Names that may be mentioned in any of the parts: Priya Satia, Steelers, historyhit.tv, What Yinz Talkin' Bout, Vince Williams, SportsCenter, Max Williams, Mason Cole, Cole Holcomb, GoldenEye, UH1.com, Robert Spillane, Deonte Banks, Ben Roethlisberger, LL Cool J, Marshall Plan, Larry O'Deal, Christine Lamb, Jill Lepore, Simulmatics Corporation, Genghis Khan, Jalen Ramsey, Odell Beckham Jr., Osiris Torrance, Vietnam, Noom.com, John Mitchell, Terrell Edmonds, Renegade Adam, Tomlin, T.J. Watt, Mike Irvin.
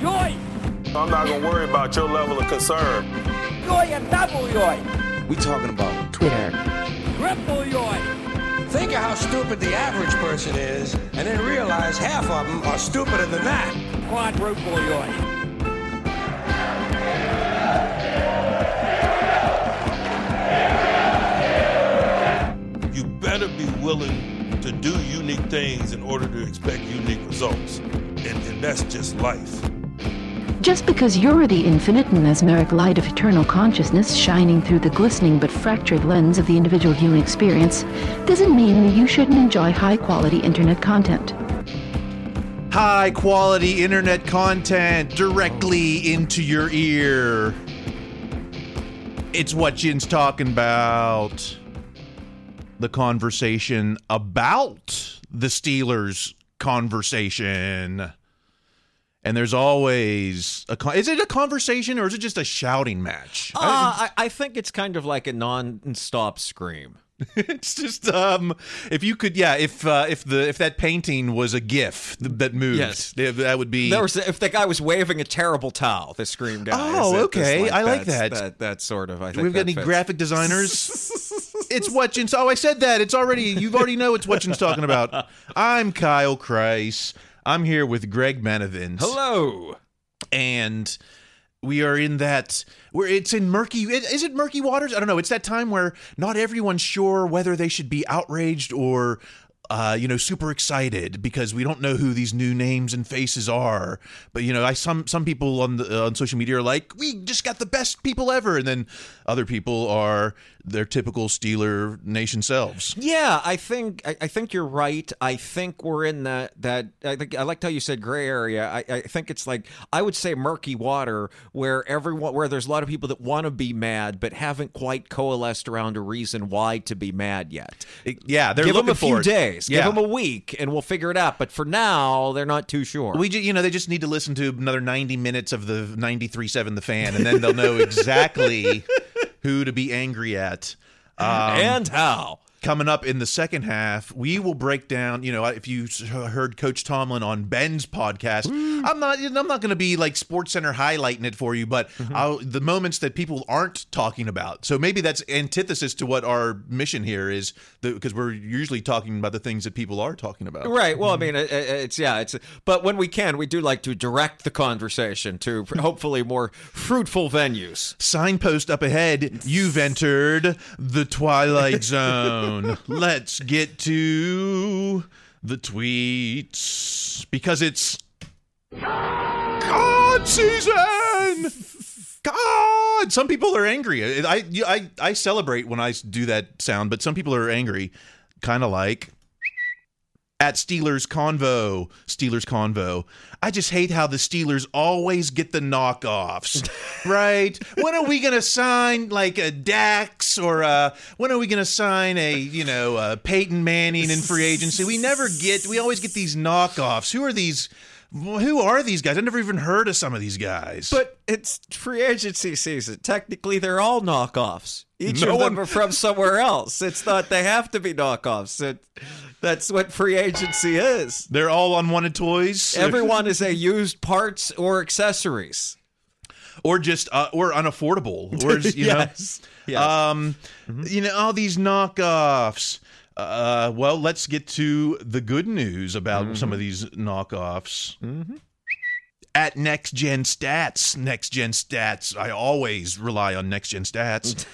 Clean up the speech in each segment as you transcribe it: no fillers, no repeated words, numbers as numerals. Joy! I'm not going to worry about your level of concern. Joy and double joy. We talking about Twitter. Triple joy. Think of how stupid the average person is, and then realize half of them are stupider than that. Quadruple joy. You better be willing to do unique things in order to expect unique results. And that's just life. Just because you're the infinite and mesmeric light of eternal consciousness shining through the glistening but fractured lens of the individual human experience doesn't mean that you shouldn't enjoy high-quality internet content. High-quality internet content directly into your ear. It's what Jin's talking about. The conversation about the Steelers conversation. And there's always a is it a conversation or is it just a shouting match? I think it's kind of like a non-stop scream. It's just if you could, if that painting was a GIF that moved, yes, that would be. If the guy was waving a terrible towel, they screamed out. Oh, okay, I like that. That sort of. I think we've got any graphic designers. It's what Jin's. Oh, I said that. It's already. You've already know it's what Jin's talking about. I'm Kyle Chrise. I'm here with Greg Benevent. Hello, and. We are in that where it's in murky. Is it murky waters? I don't know. It's that time where not everyone's sure whether they should be outraged or, super excited because we don't know who these new names and faces are. But some people on social media are like, we just got the best people ever, and then other people are their typical Steeler Nation selves. Yeah, I think you're right. I think we're in that. I think I liked how you said gray area. I think it's like I would say murky water where there's a lot of people that want to be mad but haven't quite coalesced around a reason why to be mad yet. They're give looking them a few for it. Days, yeah. Give them a week, and we'll figure it out. But for now, they're not too sure. We they just need to listen to another 90 minutes of the 93.7 The Fan, and then they'll know exactly. Who to be angry at. And how. Coming up in the second half, we will break down, if you heard Coach Tomlin on Ben's podcast, I'm not going to be like SportsCenter highlighting it for you, but the moments that people aren't talking about. So maybe that's antithesis to what our mission here is, because we're usually talking about the things that people are talking about. Right. Well, but when we can, we do like to direct the conversation to hopefully more fruitful venues. Signpost up ahead, you've entered the Twilight Zone. Let's get to the tweets because it's God season. God, some people are angry. I celebrate when I do that sound, but some people are angry, kind of like at Steelers Convo. I just hate how the Steelers always get the knockoffs, right? When are we going to sign like a Dax or when are we going to sign a Peyton Manning in free agency? We always get these knockoffs. Who are these guys? I never even heard of some of these guys. But it's free agency season. Technically, they're all knockoffs. Each of them are from somewhere else. It's not they have to be knockoffs. That's what free agency is. They're all unwanted toys. Everyone is a used parts or accessories. Or just or unaffordable. Or just, yes. Yes. All these knockoffs. Well, let's get to the good news about some of these knockoffs. Mm-hmm. At Next Gen Stats. I always rely on Next Gen Stats.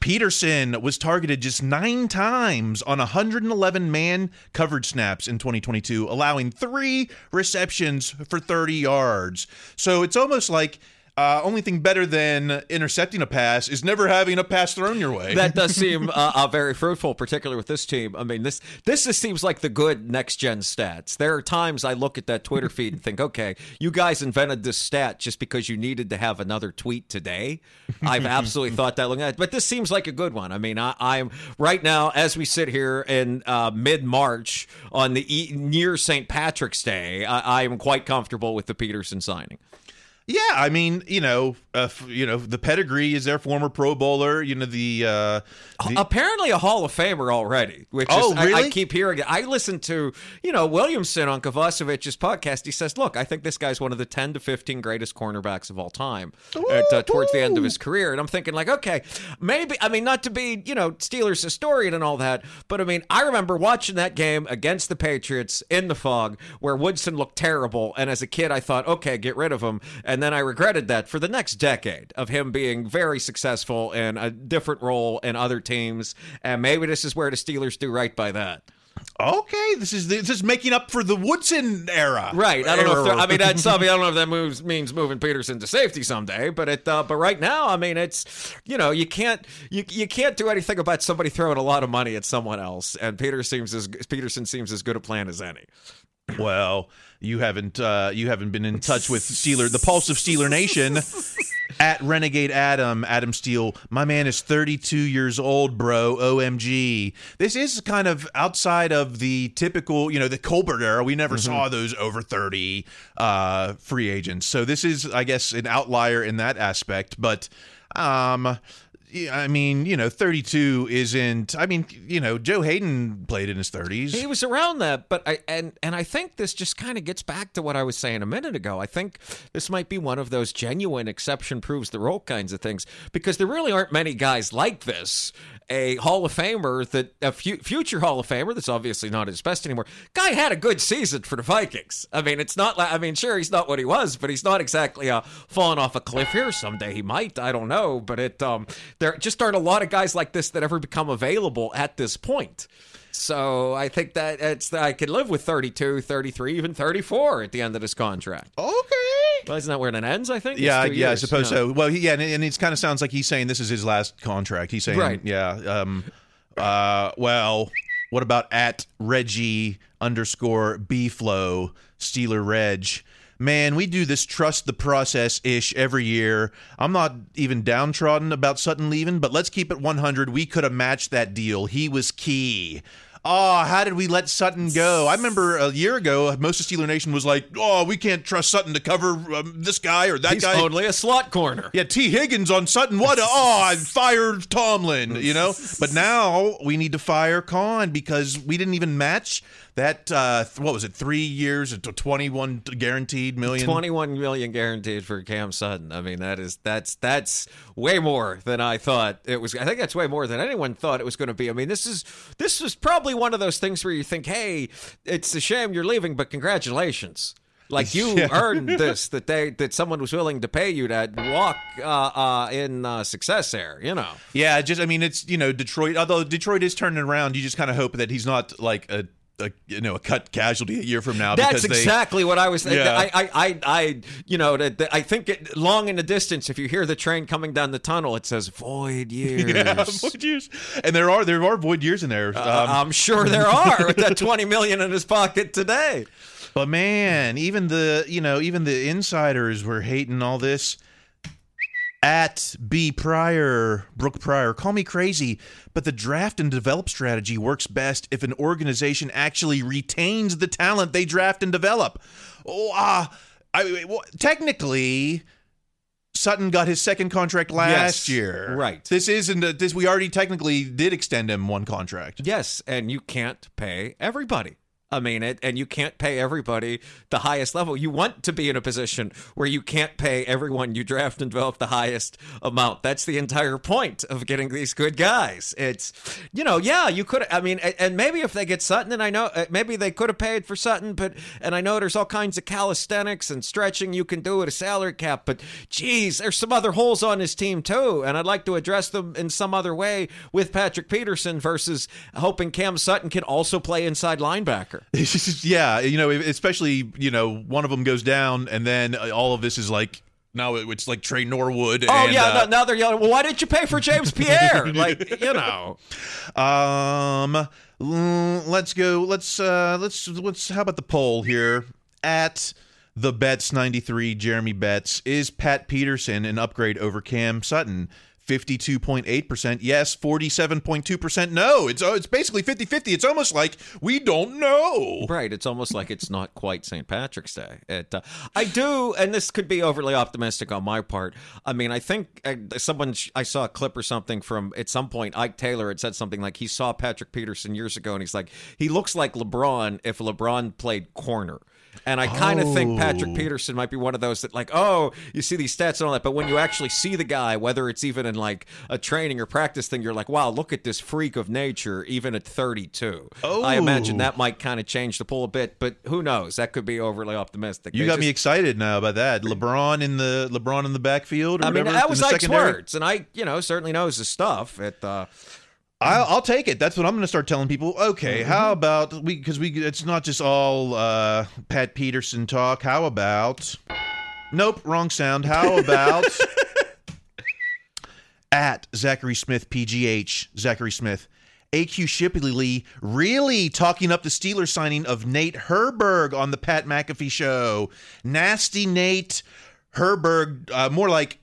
Peterson was targeted just 9 times on 111-man coverage snaps in 2022, allowing 3 receptions for 30 yards. So it's almost like only thing better than intercepting a pass is never having a pass thrown your way. That does seem very fruitful, particularly with this team. I mean, this just seems like the good Next Gen Stats. There are times I look at that Twitter feed and think, okay, you guys invented this stat just because you needed to have another tweet today. I've absolutely thought that. But this seems like a good one. I mean, I'm right now, as we sit here in mid-March on near St. Patrick's Day, I am quite comfortable with the Peterson signing. Yeah, I mean, the pedigree is their former Pro Bowler. Apparently a Hall of Famer already. Which, really? I keep hearing it. I listened to Williamson on Kovacevich's podcast. He says, "Look, I think this guy's one of the 10 to 15 greatest cornerbacks of all time towards the end of his career." And I'm thinking, like, okay, maybe. I mean, not to be Steelers historian and all that, but I mean, I remember watching that game against the Patriots in the fog where Woodson looked terrible, and as a kid, I thought, okay, get rid of him. And then I regretted that for the next decade of him being very successful in a different role in other teams. And maybe this is where the Steelers do right by that. Okay, this is making up for the Woodson era. Right. I don't know if that means moving Peterson to safety someday, but but right now, I mean, it's you can't do anything about somebody throwing a lot of money at someone else, and Peterson seems as good a plan as any. Well, you haven't been in touch with the pulse of Steeler Nation. At Renegade Adam Steele, my man is 32 years old, bro. OMG. This is kind of outside of the typical, the Colbert era. We never saw those over 30 free agents. So this is, I guess, an outlier in that aspect. But, I mean, 32 isn't. I mean, Joe Hayden played in his 30s. He was around that, but I think this just kind of gets back to what I was saying a minute ago. I think this might be one of those genuine exception proves the rule kinds of things, because there really aren't many guys like this. A Hall of Famer, future Hall of Famer that's obviously not his best anymore. Guy had a good season for the Vikings. I mean, it's not. I mean, sure, he's not what he was, but he's not exactly falling off a cliff here. Someday he might. I don't know, but there just aren't a lot of guys like this that ever become available at this point. So I think that I could live with 32, 33, even 34 at the end of this contract. Okay. Well, isn't that where it ends, I think? Yeah, I suppose so. Well, and it kind of sounds like he's saying this is his last contract. He's saying, right. Well, what about at Reggie _ Bflow, Steeler Reg? Man, we do this trust the process-ish every year. I'm not even downtrodden about Sutton leaving, but let's keep it 100. We could have matched that deal. He was key. Oh, how did we let Sutton go? I remember a year ago, most of Steeler Nation was like, oh, we can't trust Sutton to cover this guy or that guy. He's only a slot corner. Yeah, T. Higgins on Sutton. What? I fired Tomlin, But now we need to fire Kahn because we didn't even match that, 3 years to $21 million guaranteed. $21 million guaranteed for Cam Sutton. I mean, that's way more than I thought it was. I think that's way more than anyone thought it was going to be. I mean, this was probably one of those things where you think, hey, it's a shame you're leaving, but congratulations. Like, you earned this, that someone was willing to pay you that walk in success there, Yeah, it's, Detroit. Although Detroit is turning around, you just kind of hope that he's not like a cut casualty a year from now. That's exactly what I was thinking. Yeah. I think long in the distance, if you hear the train coming down the tunnel, it says void years. Yeah, void years. And there are void years in there. I'm sure there are with that $20 million in his pocket today. But man, even the insiders were hating all this. At Brooke Pryor, call me crazy, but the draft and develop strategy works best if an organization actually retains the talent they draft and develop. Technically, Sutton got his second contract last year. Right. We already technically did extend him one contract. Yes, and you can't pay everybody. I mean, and you can't pay everybody the highest level. You want to be in a position where you can't pay everyone you draft and develop the highest amount. That's the entire point of getting these good guys. It's, you could, I mean, and maybe if they get Sutton, and I know, maybe they could have paid for Sutton, and I know there's all kinds of calisthenics and stretching you can do with a salary cap, but geez, there's some other holes on his team too, and I'd like to address them in some other way with Patrick Peterson versus hoping Cam Sutton can also play inside linebacker. Yeah, especially, one of them goes down, and then all of this is like, now it's like Trey Norwood. Now they're yelling, well, why didn't you pay for James Pierre? Let's go. Let's how about the poll here? At the Betts 93, Jeremy Betts, is Pat Peterson an upgrade over Cam Sutton? 52.8% yes, 47.2% no. It's basically 50-50. It's almost like we don't know. Right. It's almost like it's not quite St. Patrick's Day. I do, and this could be overly optimistic on my part. I mean, I think I saw a clip or something from at some point Ike Taylor had said something like he saw Patrick Peterson years ago, and he's like, he looks like LeBron if LeBron played corner. And I kind of think Patrick Peterson might be one of those that like, oh, you see these stats and all that. But when you actually see the guy, whether it's even in like a training or practice thing, you're like, wow, look at this freak of nature, even at 32. Oh. I imagine that might kind of change the pool a bit. But who knows? That could be overly optimistic. You got me excited now about that. LeBron in the backfield. Or I mean, that was Ike's words. And Ike, certainly knows his stuff at the... I'll take it. That's what I'm going to start telling people. Okay, how about it's not just all Pat Peterson talk. How about? Nope, wrong sound. How about at Zachary Smith PGH Zachary Smith AQ Shipley really talking up the Steelers signing of Nate Herbig on the Pat McAfee show. Nasty Nate Herbig, more like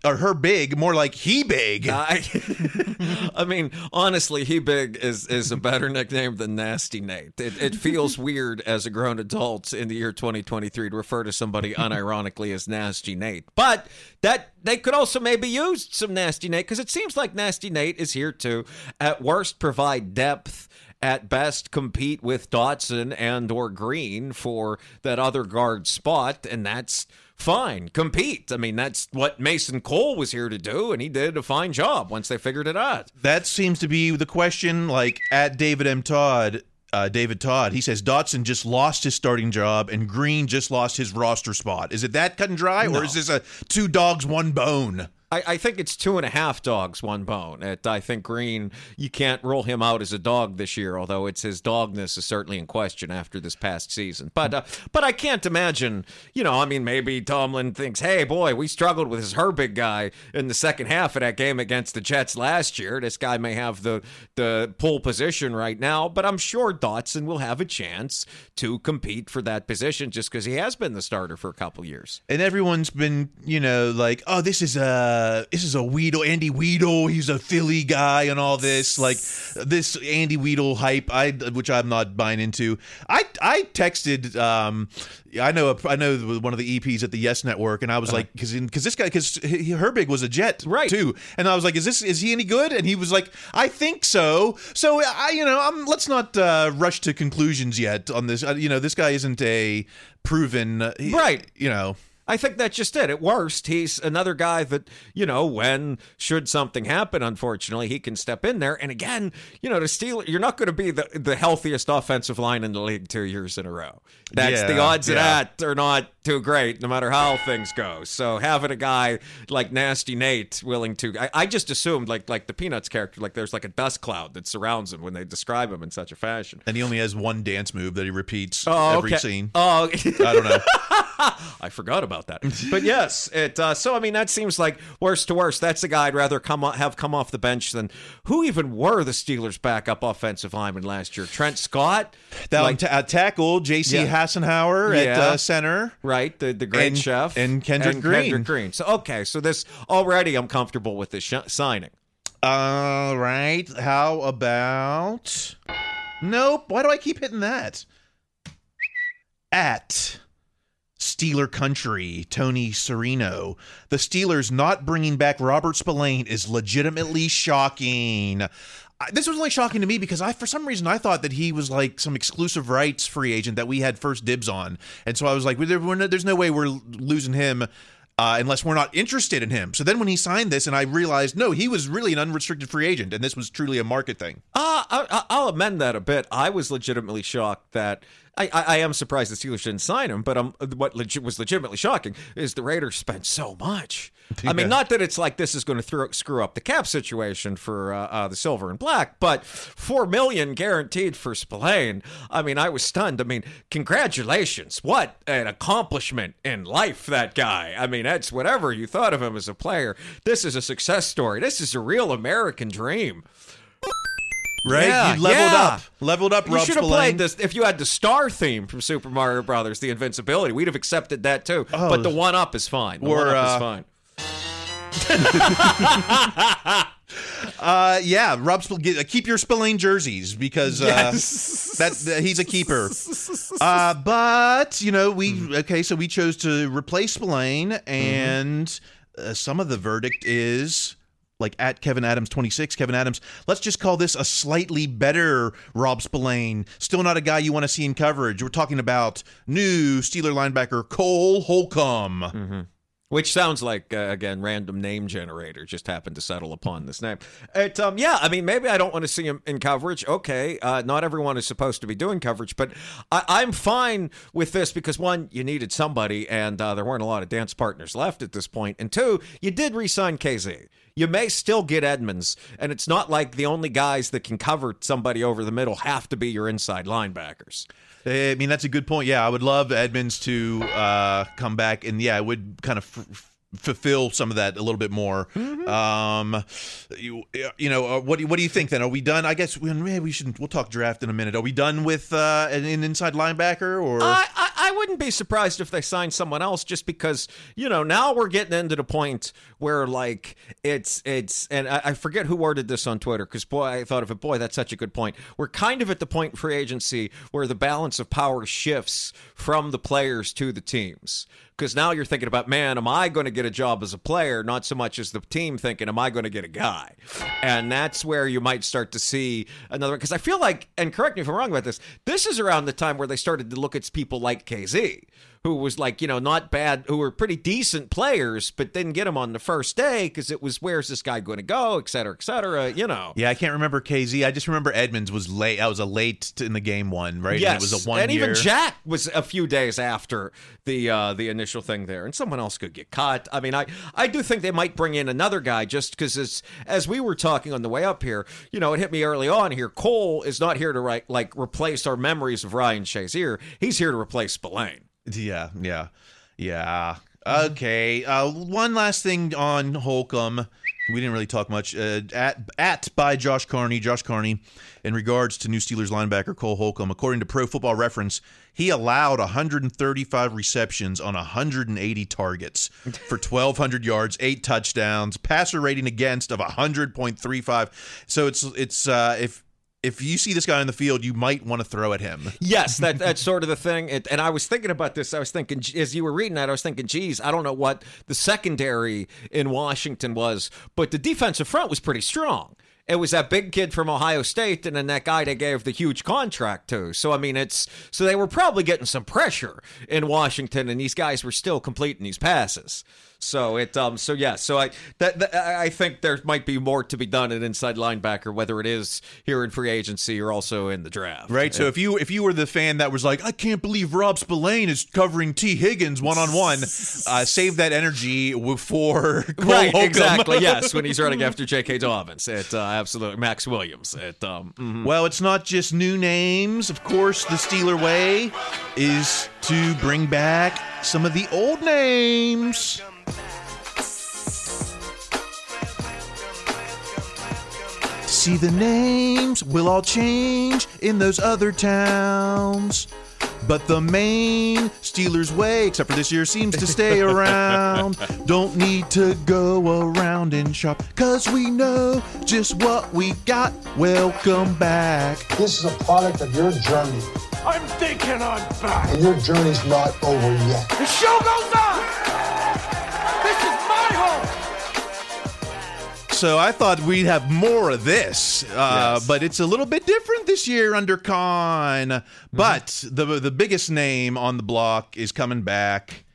he big. I mean, honestly, he big is a better nickname than Nasty Nate. It feels weird as a grown adult in the year 2023 to refer to somebody unironically as Nasty Nate. But that they could also maybe use some Nasty Nate, because it seems like Nasty Nate is here to, at worst, provide depth. At best, compete with Dotson and or Green for that other guard spot, and that's fine. Compete. I mean, that's what Mason Cole was here to do, and he did a fine job once they figured it out. That seems to be the question, like, at David M. Todd, he says Dotson just lost his starting job and Green just lost his roster spot. Is it that cut and dry, or is this a two dogs, one bone? I think it's 2.5 dogs, one bone. I think Green, you can't roll him out as a dog this year, although it's his dogness is certainly in question after this past season. But I can't imagine, maybe Tomlin thinks, hey, boy, we struggled with this Herbig guy in the second half of that game against the Jets last year. This guy may have the pole position right now, but I'm sure Dotson will have a chance to compete for that position just because he has been the starter for a couple years. And everyone's been, like, oh, this is a Weidl, Andy Weidl. He's a Philly guy and all this, like this Andy Weidl hype, which I'm not buying into. I texted, I know one of the EPs at the Yes Network, and I was like, because this guy, because Herbig was a Jet too, and I was like, is he any good? And he was like, I think so. So let's not rush to conclusions yet on this. This guy isn't a proven I think that's just it. At worst, he's another guy that, when should something happen, unfortunately, he can step in there. And again, the Steelers, you're not going to be the healthiest offensive line in the league 2 years in a row. That's the odds of that are not too great, no matter how things go. So having a guy like Nasty Nate willing to, I just assumed like the Peanuts character, like there's like a dust cloud that surrounds him when they describe him in such a fashion. And he only has one dance move that he repeats every scene. Oh, I don't know. I forgot about that. But yes, that seems like worse to worse. That's the guy I'd rather have come off the bench than who even were the Steelers' backup offensive linemen last year. Trent Scott, tackle, J.C. Hassenhauer at center, right? The great chef and Kendrick Green. So this already I'm comfortable with this signing. All right, how about? Nope. Why do I keep hitting that? At Steeler Country, Tony Serino. The Steelers not bringing back Robert Spillane is legitimately shocking. This was only shocking to me because for some reason, I thought that he was like some exclusive rights free agent that we had first dibs on. And so I was like, there's no way we're losing him unless we're not interested in him. So then when he signed this and I realized, no, he was really an unrestricted free agent. And this was truly a market thing. I'll amend that a bit. I was legitimately shocked that I am surprised the Steelers didn't sign him, but what was legitimately shocking is the Raiders spent so much. I mean, not that it's like this is going to screw up the cap situation for the silver and black, but $4 million guaranteed for Spillane. I mean, I was stunned. I mean, congratulations. What an accomplishment in life, that guy. I mean, that's whatever you thought of him as a player. This is a success story. This is a real American dream. Right? Yeah, you leveled up, Rob Spillane. You should have played this. If you had the star theme from Super Mario Brothers, the invincibility, we'd have accepted that too. But the one-up is fine. The one-up is fine. Yeah, Rob Spillane, keep your Spillane jerseys because he's a keeper. But, you know, so we chose to replace Spillane, and some of the verdict is... like at Kevin Adams 26, Kevin Adams, let's just call this a slightly better Rob Spillane. Still not a guy you want to see in coverage. We're talking about new Steeler linebacker Cole Holcomb. Mm-hmm. Which sounds like, again, random name generator just happened to settle upon this name. It, yeah, I mean, maybe I don't want to see him in coverage. Okay, not everyone is supposed to be doing coverage, but I'm fine with this because, one, you needed somebody, and there weren't a lot of dance partners left at this point, and two, you did re-sign KZ. You may still get Edmonds, and it's not like the only guys that can cover somebody over the middle have to be your inside linebackers. I mean, that's a good point. Yeah, I would love Edmonds to come back, and yeah, I would kind of fulfill some of that a little bit more. Mm-hmm. What do you think then? Are we done? I guess we'll talk draft in a minute. Are we done with an inside linebacker? Or I wouldn't be surprised if they signed someone else, just because now we're getting into the point where it's and I forget who worded this on Twitter, because I thought of it. Boy, that's such a good point. We're kind of at the point in free agency where the balance of power shifts from the players to the teams. Because now you're thinking about, man, am I going to get a job as a player? Not so much as the team thinking, am I going to get a guy? And that's where you might start to see another. Because I feel like, and correct me if I'm wrong about this, this is around the time where they started to look at people like KZ, who was not bad, who were pretty decent players, but didn't get him on the first day because it was, where's this guy going to go, et cetera, Yeah, I can't remember KZ. I just remember Edmonds was late. I was a late in the game one, right? Yes, and it was a one and year. Even Jack was a few days after the initial thing there, and someone else could get caught. I mean, I do think they might bring in another guy, just because as we were talking on the way up here, it hit me early on here. Cole is not here to replace our memories of Ryan Shazier. He's here to replace Spillane. Yeah. Okay. One last thing on Holcomb. We didn't really talk much by Josh Carney. Josh Carney, in regards to new Steelers linebacker Cole Holcomb, according to Pro Football Reference, he allowed 135 receptions on 180 targets for 1,200 yards, 8 touchdowns, passer rating against of 100.35. So it's if you see this guy on the field, you might want to throw at him. Yes, that's sort of the thing. And I was thinking about this. I was thinking, as you were reading that, I was thinking, geez, I don't know what the secondary in Washington was, but the defensive front was pretty strong. It was that big kid from Ohio State and then that guy they gave the huge contract to. So, I mean, so they were probably getting some pressure in Washington, and these guys were still completing these passes. So I think there might be more to be done at inside linebacker, whether it is here in free agency or also in the draft. Right. So if you were the fan that was like, I can't believe Rob Spillane is covering T. Higgins 1-on-1, save that energy for Cole Holcomb. Exactly. Yes, when he's running after J.K. Dobbins at absolutely Max Williams. At Well, it's not just new names. Of course, the Steeler way is to bring back some of the old names. See, the names will all change in those other towns, but the main Steelers way, except for this year, seems to stay around. Don't need to go around and shop, because we know just what we got. Welcome back. This is a product of your journey. I'm thinking I'm back. And your journey's not over yet. The show goes on. This is my home. So I thought we'd have more of this, yes. But it's a little bit different this year under Khan. But the biggest name on the block is coming back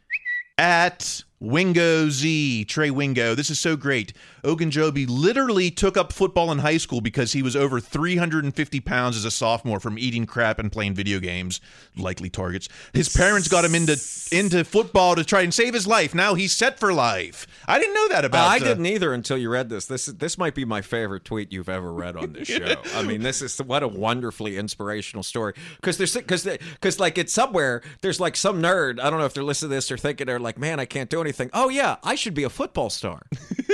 at Wingo Z, Trey Wingo. This is so great. Ogunjobi literally took up football in high school because he was over 350 pounds as a sophomore from eating crap and playing video games, likely targets. His parents got him into football to try and save his life. Now he's set for life. I didn't know that about I didn't either until you read this. This might be my favorite tweet you've ever read on this show. I mean, this is what a wonderfully inspirational story. Because it's somewhere, there's some nerd, I don't know if they're listening to this or thinking they're like, man, I can't do anything. Oh, yeah, I should be a football star.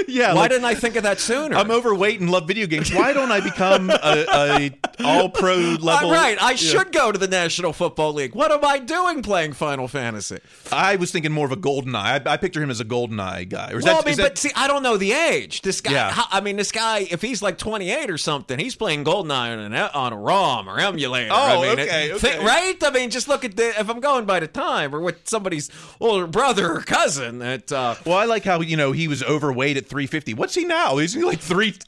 Yeah. Why didn't I think of that sooner? I'm overweight and love video games. Why don't I become a all-pro level? Right. I should go to the National Football League. What am I doing playing Final Fantasy? I was thinking more of a GoldenEye. I picture him as a GoldenEye guy. Or is but see, I don't know the age. This guy, this guy, if he's like 28 or something, he's playing GoldenEye on a ROM or emulator. Oh, okay. Right? I mean, just look at if I'm going by the time or with somebody's older brother or cousin. Well, I like how, he was overweight at 350. What's he now? Isn't he like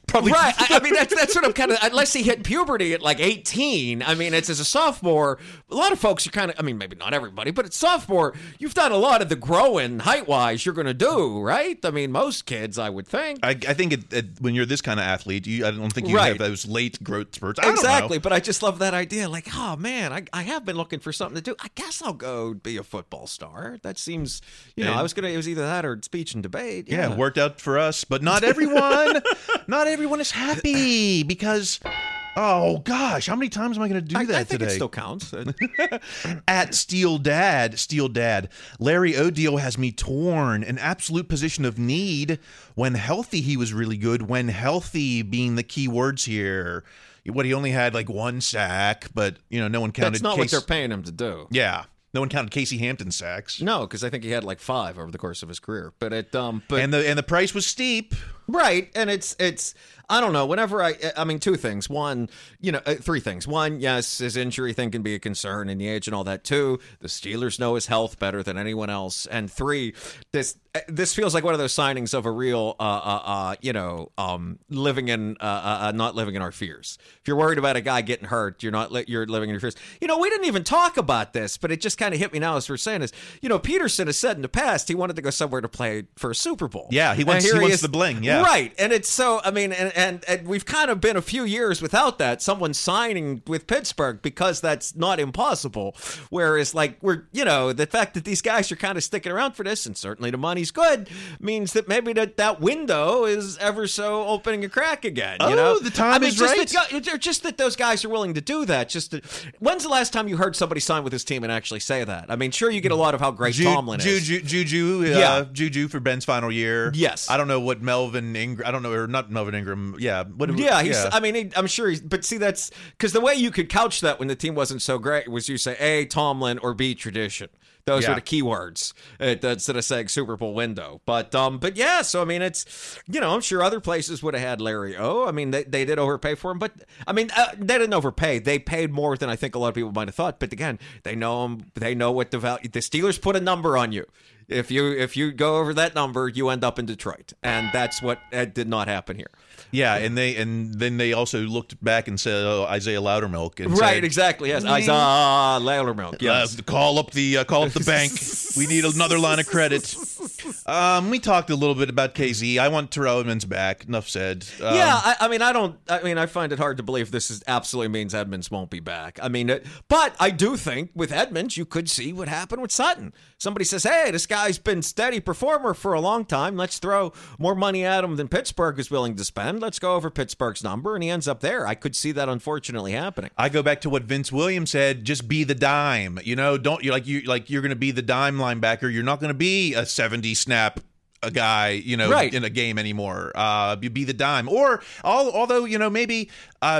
probably? Right. I mean, that's what I'm kind of, unless he hit puberty at like 18. I mean, it's as a sophomore, a lot of folks are kind of, I mean, maybe not everybody, but at sophomore, you've done a lot of the growing height-wise you're going to do, right? I mean, most kids, I would think. I think when you're this kind of athlete, I don't think you have those late growth spurts. Exactly, but I just love that idea. Like, oh, man, I have been looking for something to do. I guess I'll go be a football star. That seems, it was either that or speech and debate. Yeah, it worked out for us, but not everyone is happy because... Oh, gosh. How many times am I going to do that today? I think it still counts. At Steel Dad, Larry O'Deal has me torn. An absolute position of need. When healthy, he was really good. When healthy being the key words here. He only had like one sack, but, no one counted. That's not what they're paying him to do. Yeah. No one counted Casey Hampton's sacks. No, because I think he had like 5 over the course of his career. But the price was steep, right? And it's I don't know. Whenever I mean, two things. One, three things. One, yes, his injury thing can be a concern, and the age and all that. Two, the Steelers know his health better than anyone else. And three, this feels like one of those signings of a real living in not living in our fears. If you're worried about a guy getting hurt, you're living in your fears. We didn't even talk about this, but it just kind of hit me now as we're saying this. Peterson has said in the past he wanted to go somewhere to play for a Super Bowl. Yeah, he wants the bling. Yeah, right. And it's so. I mean, and we've kind of been a few years without that. Someone signing with Pittsburgh because that's not impossible. Whereas, like the fact that these guys are kind of sticking around for this, and certainly the money's good, means that maybe that window is ever so opening a crack again. The time is right. Just that those guys are willing to do that. When's the last time you heard somebody sign with his team and actually say that? I mean, sure, you get a lot of how great Tomlin is. Juju for Ben's final year. Yes. I don't know what Melvin Ingram. I don't know, or not Melvin Ingram. Yeah. I'm sure he's. But see, that's because the way you could couch that when the team wasn't so great was you say A, Tomlin, or B, tradition. Those are the keywords instead of saying Super Bowl window. But yeah, so I mean, it's, I'm sure other places would have had Larry O. I mean, they did overpay for him, but I mean, they didn't overpay. They paid more than I think a lot of people might have thought. But again, they know him. They know what the value. The Steelers put a number on you. If you go over that number, you end up in Detroit, and that's what did not happen here. Yeah, and then they also looked back and said, "Oh, Isaiah Loudermilk." And right, said, exactly. Yes, Isaiah Loudermilk. Yes, call up the bank. We need another line of credit. We talked a little bit about KZ. I want Terrell Edmonds back. Enough said. I find it hard to believe this absolutely means Edmonds won't be back. I mean, but I do think with Edmonds, you could see what happened with Sutton. Somebody says, "Hey, this guy's been steady performer for a long time. Let's throw more money at him than Pittsburgh is willing to spend. Let's go over Pittsburgh's number," and he ends up there. I could see that unfortunately happening. I go back to what Vince Williams said: just be the dime. You're going to be the dime linebacker. You're not going to be a 70 snap guy, in a game anymore. You be the dime, or although maybe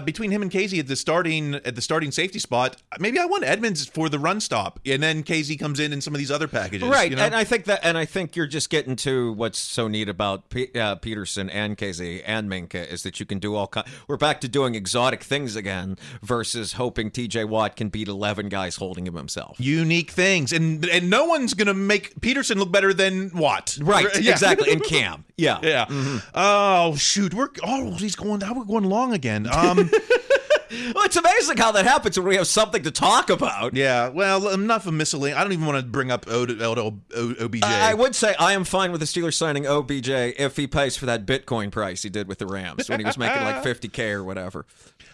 between him and Casey at the starting safety spot, maybe I want Edmonds for the run stop, and then Casey comes in some of these other packages, right? And I think that, and I think you're just getting to what's so neat about Peterson and Casey and Minka is that you can do all kinds. We're back to doing exotic things again versus hoping T.J. Watt can beat 11 guys holding him himself. Unique things, and no one's gonna make Peterson look better than Watt, right? Yeah. Exactly, in Cam. Yeah. Yeah. Mm-hmm. Oh, shoot. We're going long again. Well, it's amazing how that happens when we have something to talk about. Yeah, well, enough of miscellaneous. I don't even want to bring up OBJ. I would say I am fine with the Steelers signing OBJ if he pays for that Bitcoin price he did with the Rams when he was making like $50K or whatever.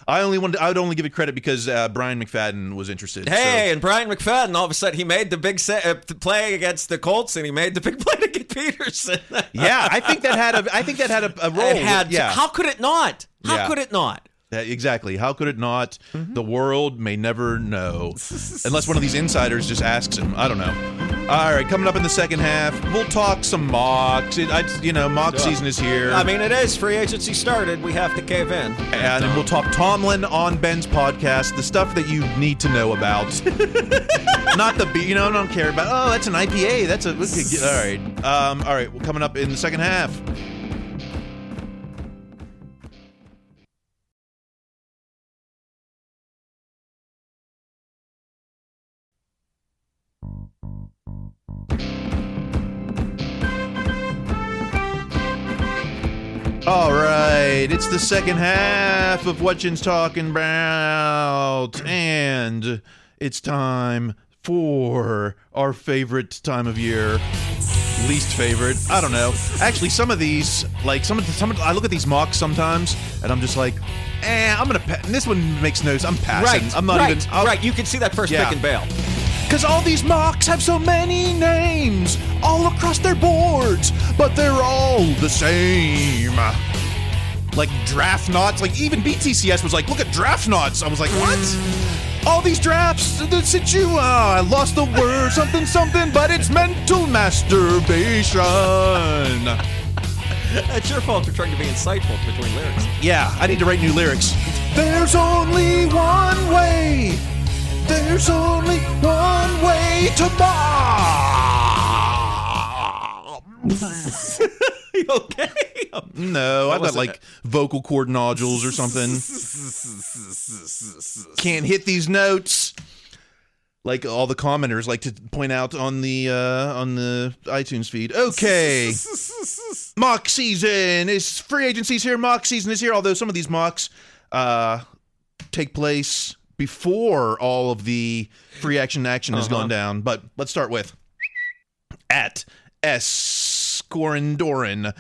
I would only give it credit because Brian McFadden was interested. Hey, so. And Brian McFadden, all of a sudden, he made the big play against the Colts, and he made the big play to get Peterson. Yeah, I think that had a role. It had. Yeah. How could it not? How could it not? Exactly. How could it not? Mm-hmm. The world may never know. Unless one of these insiders just asks him. I don't know. All right, coming up in the second half, we'll talk some mocks. Mock season is here. I mean, it is. Free agency started. We have to cave in. And we'll talk Tomlin on Ben's podcast, the stuff that you need to know about. Not the beer. I don't care about, oh, that's an IPA. That's a... All right. All right, well, coming up in the second half. All right, it's the second half of What Y'n's Talking About, and it's time for our favorite time of year, least favorite. I don't know. Actually, some of these, like some of I look at these mocks sometimes, and I'm just like, I'm gonna pass. This one makes no sense. I'm passing. Right. I'm not even. Right. You can see that first pick and bail. Because all these mocks have so many names all across their boards, but they're all the same. Like draft knots. Like even BTCS was like, look at draft knots. I was like, what? All these drafts that sit you. I lost the word something, but it's mental masturbation. It's your fault for trying to be insightful between lyrics. Yeah, I need to write new lyrics. There's only one way. There's only one way to bomb. You okay? No, I've got like vocal cord nodules or something. Can't hit these notes. Like all the commenters like to point out on the iTunes feed. Okay. Mock season is free agency's here. Mock season is here. Although some of these mocks take place before all of the free action has gone down. But let's start with at S. Corin Doran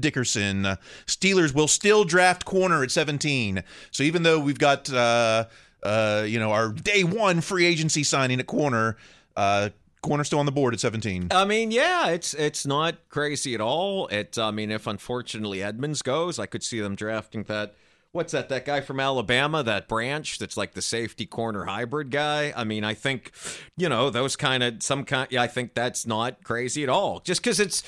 Dickerson. Steelers will still draft corner at 17. So even though we've got our day one free agency signing at corner, corner still on the board at 17. I mean, yeah, it's not crazy at all. If unfortunately Edmonds goes, I could see them drafting that. What's that? That guy from Alabama, that branch that's like the safety corner hybrid guy. I mean, I think, I think that's not crazy at all. Just because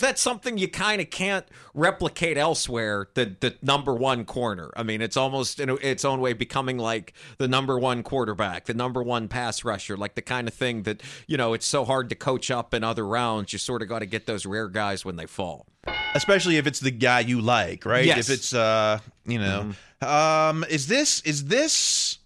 that's something you kind of can't replicate elsewhere. The number one corner. I mean, it's almost in its own way becoming like the number one quarterback, the number one pass rusher, like the kind of thing that, it's so hard to coach up in other rounds. You sort of got to get those rare guys when they fall. Especially if it's the guy you like, right? Yes. If it's, is this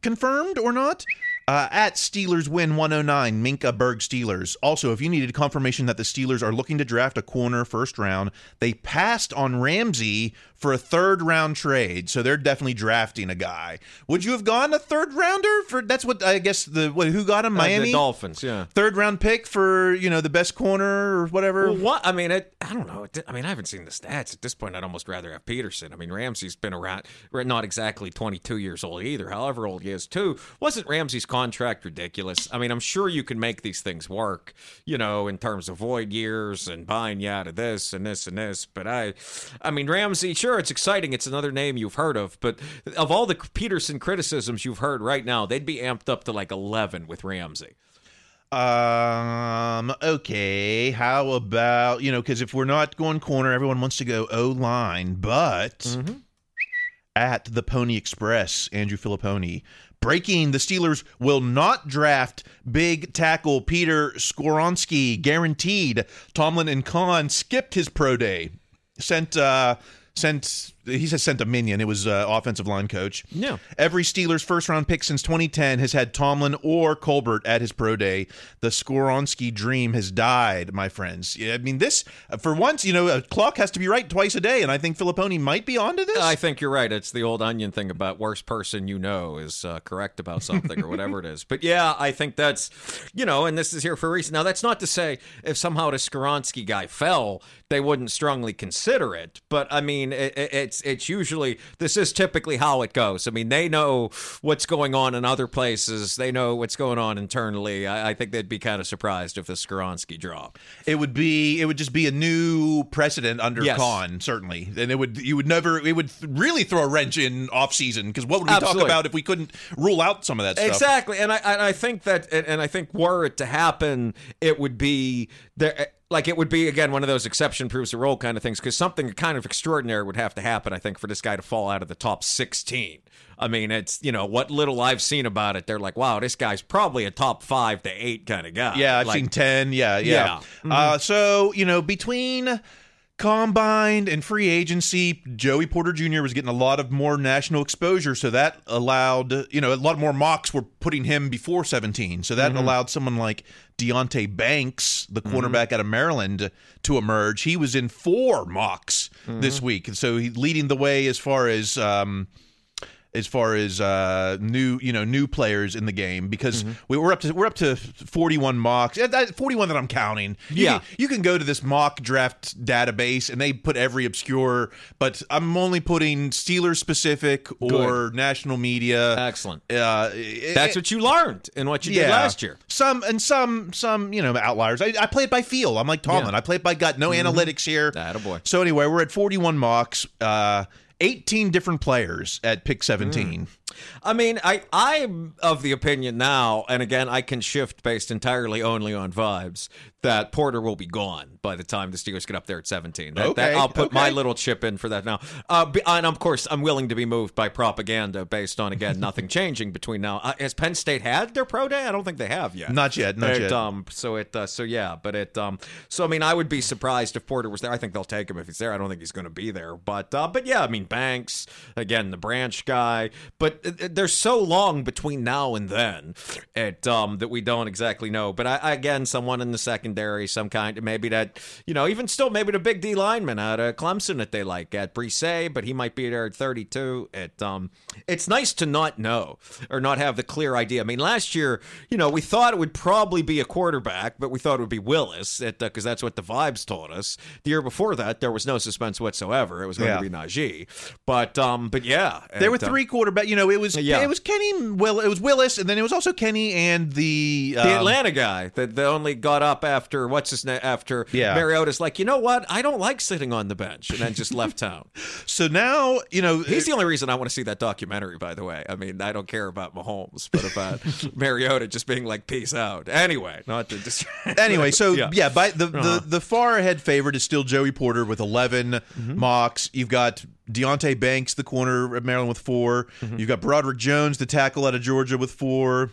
confirmed or not? At Steelers Win 109, Minka Berg Steelers. Also, if you needed confirmation that the Steelers are looking to draft a corner first round, they passed on Ramsey for a third round trade, so they're definitely drafting a guy. Would you have gone a third rounder for? That's what I guess who got him? Miami, the Dolphins, yeah. Third round pick for the best corner or whatever. Well, what? I mean, I don't know. I haven't seen the stats at this point. I'd almost rather have Peterson. I mean, Ramsey's been around, not exactly 22 years old either. However old he is, too. Wasn't Ramsey's contract ridiculous? I mean, I'm sure you can make these things work, in terms of void years and buying you out of this and this and this. But I mean, Ramsey, sure, it's exciting. It's another name you've heard of. But of all the Peterson criticisms you've heard right now, they'd be amped up to like 11 with Ramsey. Okay. How about, because if we're not going corner, everyone wants to go O-line. But at the Pony Express, Andrew Filipponi. Breaking, the Steelers will not draft big tackle Peter Skoronski, guaranteed. Tomlin and Kahn skipped his pro day. He sent a minion. It was offensive line coach. Yeah. Every Steelers first-round pick since 2010 has had Tomlin or Colbert at his pro day. The Skoronski dream has died, my friends. Yeah, I mean, this, for once, a clock has to be right twice a day, and I think Filipponi might be onto this. I think you're right. It's the old Onion thing about worst person you know is correct about something or whatever it is. But, yeah, I think that's, and this is here for a reason. Now, that's not to say if somehow the Skoronski guy fell, they wouldn't strongly consider it. But, I mean, it's This is typically how it goes. I mean, they know what's going on in other places. They know what's going on internally. I think they'd be kind of surprised if the Skoronski dropped. It would just be a new precedent under Khan, certainly. And it would really throw a wrench in offseason, because what would we talk about if we couldn't rule out some of that stuff? Exactly. And I think were it to happen, it would be there. Like, it would be, again, one of those exception proves the rule kind of things, because something kind of extraordinary would have to happen, I think, for this guy to fall out of the top 16. I mean, it's, you know, what little I've seen about it, they're like, wow, this guy's probably a top 5 to 8 kind of guy. Yeah, I've seen 10. Yeah. Mm-hmm. So, you know, between Combine and free agency, Joey Porter Jr. was getting a lot of more national exposure, so that allowed, you know, a lot more mocks were putting him before 17, so that allowed someone like Deonte Banks, the cornerback out of Maryland, to emerge. He was in 4 mocks this week, and so he's leading the way as far as new players in the game, because we're up to 41 mocks, 41 that I'm counting. You can go to this mock draft database and they put every obscure, but I'm only putting Steelers specific or national media. Excellent. That's what you learned and what you did last year. Some you know, outliers. I play it by feel. I'm like Tomlin. I play it by gut. No analytics here. Attaboy. So anyway, we're at 41 mocks. 18 different players at pick 17. I mean, I'm of the opinion now, and again, I can shift based entirely only on vibes, that Porter will be gone by the time the Steelers get up there at 17. I'll put my little chip in for that now. And of course, I'm willing to be moved by propaganda based on, again, nothing changing between now. Has Penn State had their pro day? I don't think they have yet. Not yet. I mean, I would be surprised if Porter was there. I think they'll take him if he's there. I don't think he's going to be there. But yeah, I mean, Banks, again, the branch guy. But there's so long between now and then that we don't exactly know. But again, someone in the secondary, some kind, maybe that, you know, even still, maybe the big D lineman out of Clemson that they like at Brise, but he might be there at 32. It's nice to not know or not have the clear idea. I mean, last year, you know, we thought it would probably be a quarterback, but we thought it would be Willis because that's what the vibes told us. The year before that, there was no suspense whatsoever. It was going to be Najee. There were 3 quarterbacks. You know, it was Kenny, it was Willis, and then it was also Kenny and the Atlanta guy that only got up after Mariota's like, you know what, I don't like sitting on the bench, and then just left town. So now, you know, he's the only reason I want to see that documentary, by the way. I mean, I don't care about Mahomes, but about Mariota just being like, peace out. Anyway, not to distract. Anyway, so the far ahead favorite is still Joey Porter with 11 mocks. You've got Deonte Banks, the corner of Maryland, with 4. You've got Broderick Jones, the tackle out of Georgia, with 4.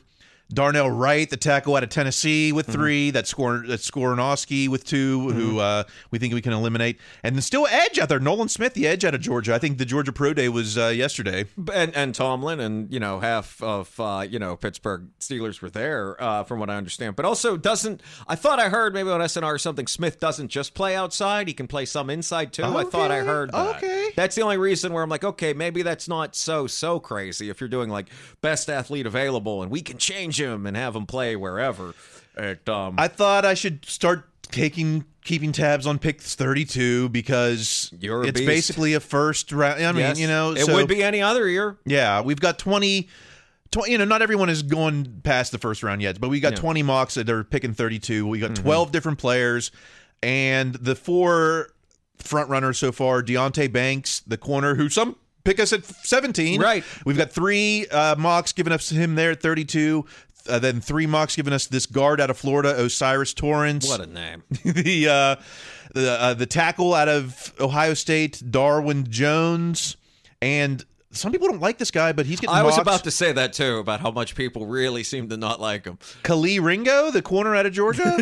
Darnell Wright, the tackle out of Tennessee, with 3. That's Skoronski with 2, who we think we can eliminate. And there's still edge out there, Nolan Smith, the edge out of Georgia. I think the Georgia Pro Day was yesterday. And Tomlin and, you know, half of, you know, Pittsburgh Steelers were there, from what I understand. But also I thought I heard maybe on SNR or something, Smith doesn't just play outside. He can play some inside, too. Okay. I thought I heard that. Okay. That's the only reason where I'm like, okay, maybe that's not so crazy if you're doing, like, best athlete available and we can change him and have him play wherever. I thought I should start keeping tabs on pick 32, because it's beast. Basically a first round. I mean, you know, it would be any other year. Yeah, we've got 20, you know, not everyone has gone past the first round yet, but we got 20 mocks that are picking 32. We got 12 different players, and the 4 front runners so far: Deonte Banks, the corner, who some pick us at 17. Right. We've got 3 mocks giving us him there at 32. Then 3 mocks giving us this guard out of Florida, Osiris Torrance. What a name. The tackle out of Ohio State, Darwin Jones. And some people don't like this guy, but he's getting mocked. I was about to say that, too, about how much people really seem to not like him. Kali Ringo, the corner out of Georgia?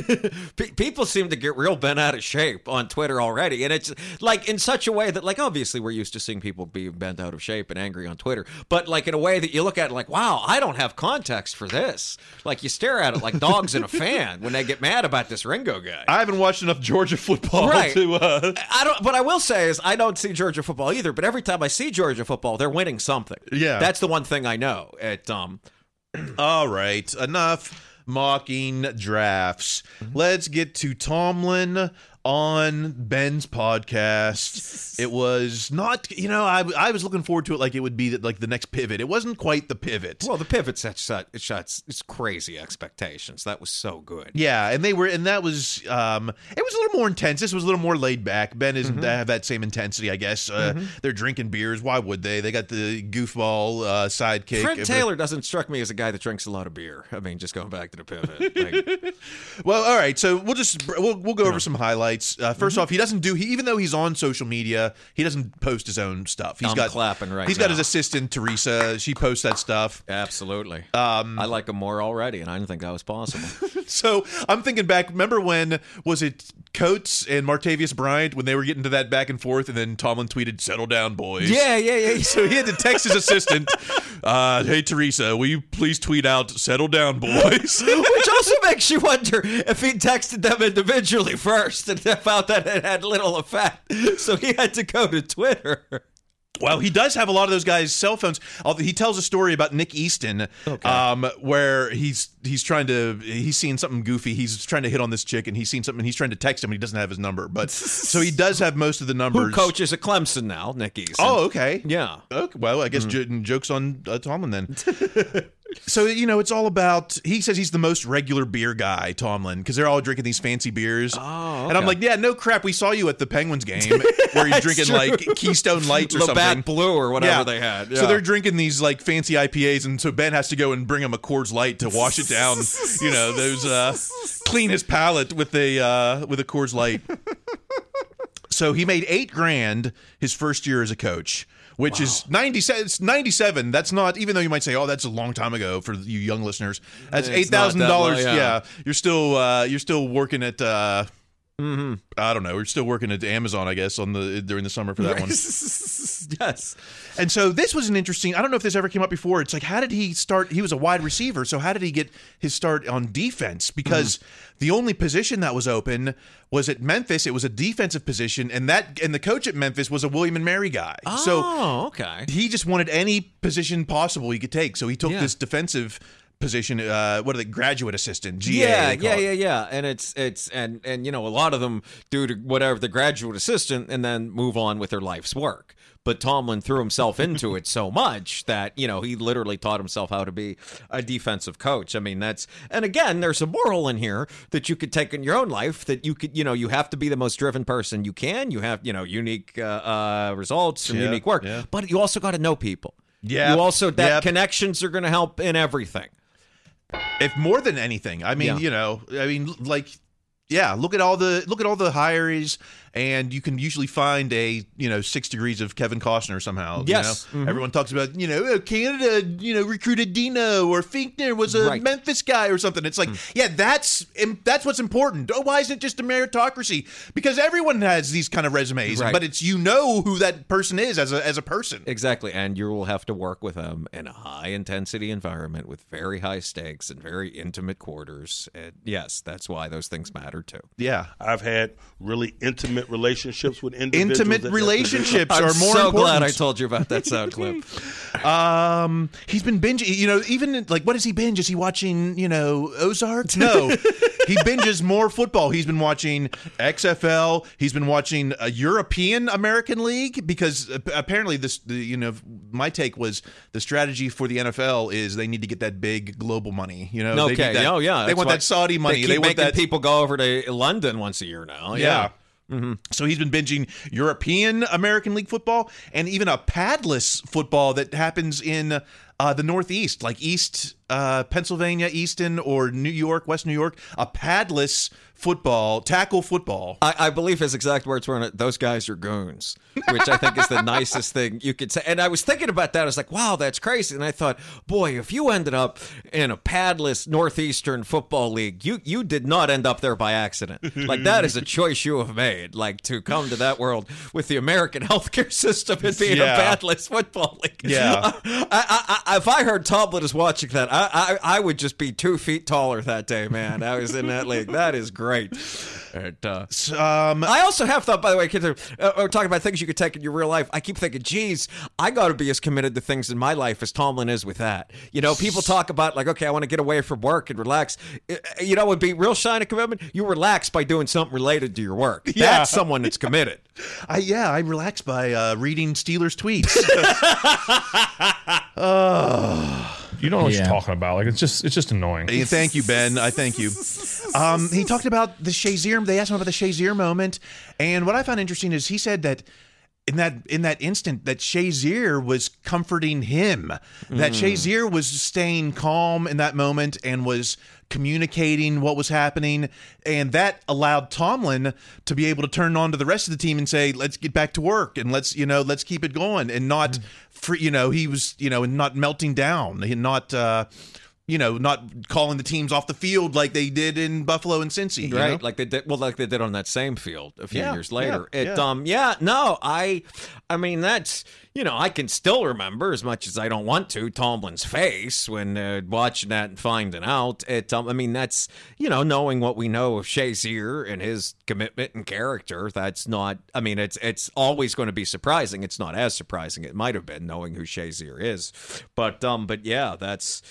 People seem to get real bent out of shape on Twitter already. And it's, like, in such a way that, like, obviously we're used to seeing people be bent out of shape and angry on Twitter. But, like, in a way that you look at it like, wow, I don't have context for this. Like, you stare at it like dogs in a fan when they get mad about this Ringo guy. I haven't watched enough Georgia football to... What I will say is I don't see Georgia football either, but every time I see Georgia football, they're winning something. Yeah, that's the one thing I know. All right, enough mocking drafts. Let's get to Tomlin on Ben's podcast. It was not, you know, I was looking forward to it like it would be that, like the next pivot. It wasn't quite the pivot. Well, the pivot set it's crazy expectations. That was so good. Yeah, and they were, and that was it was a little more intense. This was a little more laid back. Ben isn't have that same intensity, I guess. They're drinking beers. Why would they? They got the goofball sidekick. Trent Taylor doesn't strike me as a guy that drinks a lot of beer. I mean, just going back to the pivot. Like, well, all right. So we'll go over some highlights. First off, even though he's on social media, he doesn't post his own stuff. He's got his assistant Teresa. She posts that stuff. Absolutely. I like him more already, and I didn't think that was possible. So I'm thinking back. Remember when was it Coates and Martavius Bryant when they were getting to that back and forth, and then Tomlin tweeted, "Settle down, boys." Yeah. So he had to text his assistant, "Hey Teresa, will you please tweet out 'Settle down, boys'?" Which also makes you wonder if he texted them individually first and found that it had little effect, so he had to go to Twitter. Well, he does have a lot of those guys' cell phones. Although he tells a story about Nick Easton, where he's trying to, he's seen something goofy. He's trying to hit on this chick, and he's seen something. He's trying to text him, and he doesn't have his number. But so he does have most of the numbers. Who coaches at Clemson now, Nick Easton? Oh, okay, yeah. Okay, well, I guess joke's on Tomlin then. So, you know, it's all about, he says he's the most regular beer guy, Tomlin, because they're all drinking these fancy beers. Oh, okay. And I'm like, yeah, no crap. We saw you at the Penguins game where he's drinking like Keystone Lights or something. Bat Blue or whatever they had. Yeah. So they're drinking these like fancy IPAs. And so Ben has to go and bring him a Coors Light to wash it down. You know, those clean his palate with a Coors Light. So he made $8,000 his first year as a coach. Which is 97. That's not, even though you might say, "Oh, that's a long time ago." For you young listeners, that's $8,000. Yeah, you're still working at I don't know. You're still working at Amazon, I guess, during the summer for that one. Yes. And so this was an interesting. I don't know if this ever came up before. It's like, how did he start? He was a wide receiver, so how did he get his start on defense? Because the only position that was open was at Memphis. It was a defensive position, and the coach at Memphis was a William and Mary guy. Oh, so okay. He just wanted any position possible he could take. So he took this defensive position, graduate assistant, GA. Yeah. And it's and you know, a lot of them do to whatever the graduate assistant and then move on with their life's work. But Tomlin threw himself into it so much that, you know, he literally taught himself how to be a defensive coach. I mean, and again, there's a moral in here that you could take in your own life, that you could, you know, you have to be the most driven person you can. You have, you know, unique results and unique work, but you also got to know people. Yeah. You also, that connections are going to help in everything. If more than anything, I mean, you know, I mean, like, yeah, look at all the hires, and you can usually find a, you know, 6 degrees of Kevin Costner somehow. Yes. You know? Everyone talks about, you know, Canada, you know, recruited Dino, or Finkner was a Memphis guy or something. It's like, that's what's important. Oh, why isn't it just a meritocracy? Because everyone has these kind of resumes, but it's, you know, who that person is as a person. Exactly. And you will have to work with them in a high intensity environment with very high stakes and very intimate quarters. And yes, that's why those things matter. Too. Yeah, I've had really intimate relationships with individuals. Intimate relationships are more important. I'm so glad I told you about that sound clip. He's been binging, you know, even like, what does he binge? Is he watching, you know, Ozark? No, he binges more football. He's been watching XFL. He's been watching a European American League, because apparently my take was the strategy for the NFL is they need to get that big global money. You know, okay, they want that Saudi money. They want that people go over to London once a year now. Yeah. Mm-hmm. So he's been binging European American League football, and even a padless football that happens in the Northeast, like East Pennsylvania, Easton, or New York, West New York. A padless football, tackle football. I believe his exact words were, "Those guys are goons," which I think is the nicest thing you could say. And I was thinking about that. I was like, wow, that's crazy. And I thought, boy, if you ended up in a padless Northeastern football league, you did not end up there by accident. Like, that is a choice you have made, like, to come to that world with the American healthcare system and being a padless football league. Yeah. If I heard Tomlin is watching that, I I would just be 2 feet taller that day, man. I was in that league. That is great. And, I also have thought, by the way, we're talking about things you could take in your real life. I keep thinking, geez, I got to be as committed to things in my life as Tomlin is with that. You know, people talk about like, okay, I want to get away from work and relax. You know, it would be real shine of commitment. You relax by doing something related to your work. Yeah. That's someone that's committed. I relax by reading Steelers tweets. You don't know what you're talking about. Like it's just annoying. Thank you, Ben. I thank you. He talked about the Shazier. They asked him about the Shazier moment, and what I found interesting is he said that in that instant that Shazier was comforting him, that Shazier was staying calm in that moment and was communicating what was happening, and that allowed Tomlin to be able to turn on to the rest of the team and say, let's get back to work and let's keep it going, and not he was and not melting down and not not calling the teams off the field like they did in Buffalo and Cincy, right? Like they did on that same field a few years later. I mean, that's, I can still remember, as much as I don't want to, Tomlin's face when watching that and finding out. That's, knowing what we know of Shazier and his commitment and character, that's not, it's always going to be surprising. It's not as surprising. It might have been knowing who Shazier is, but yeah, that's.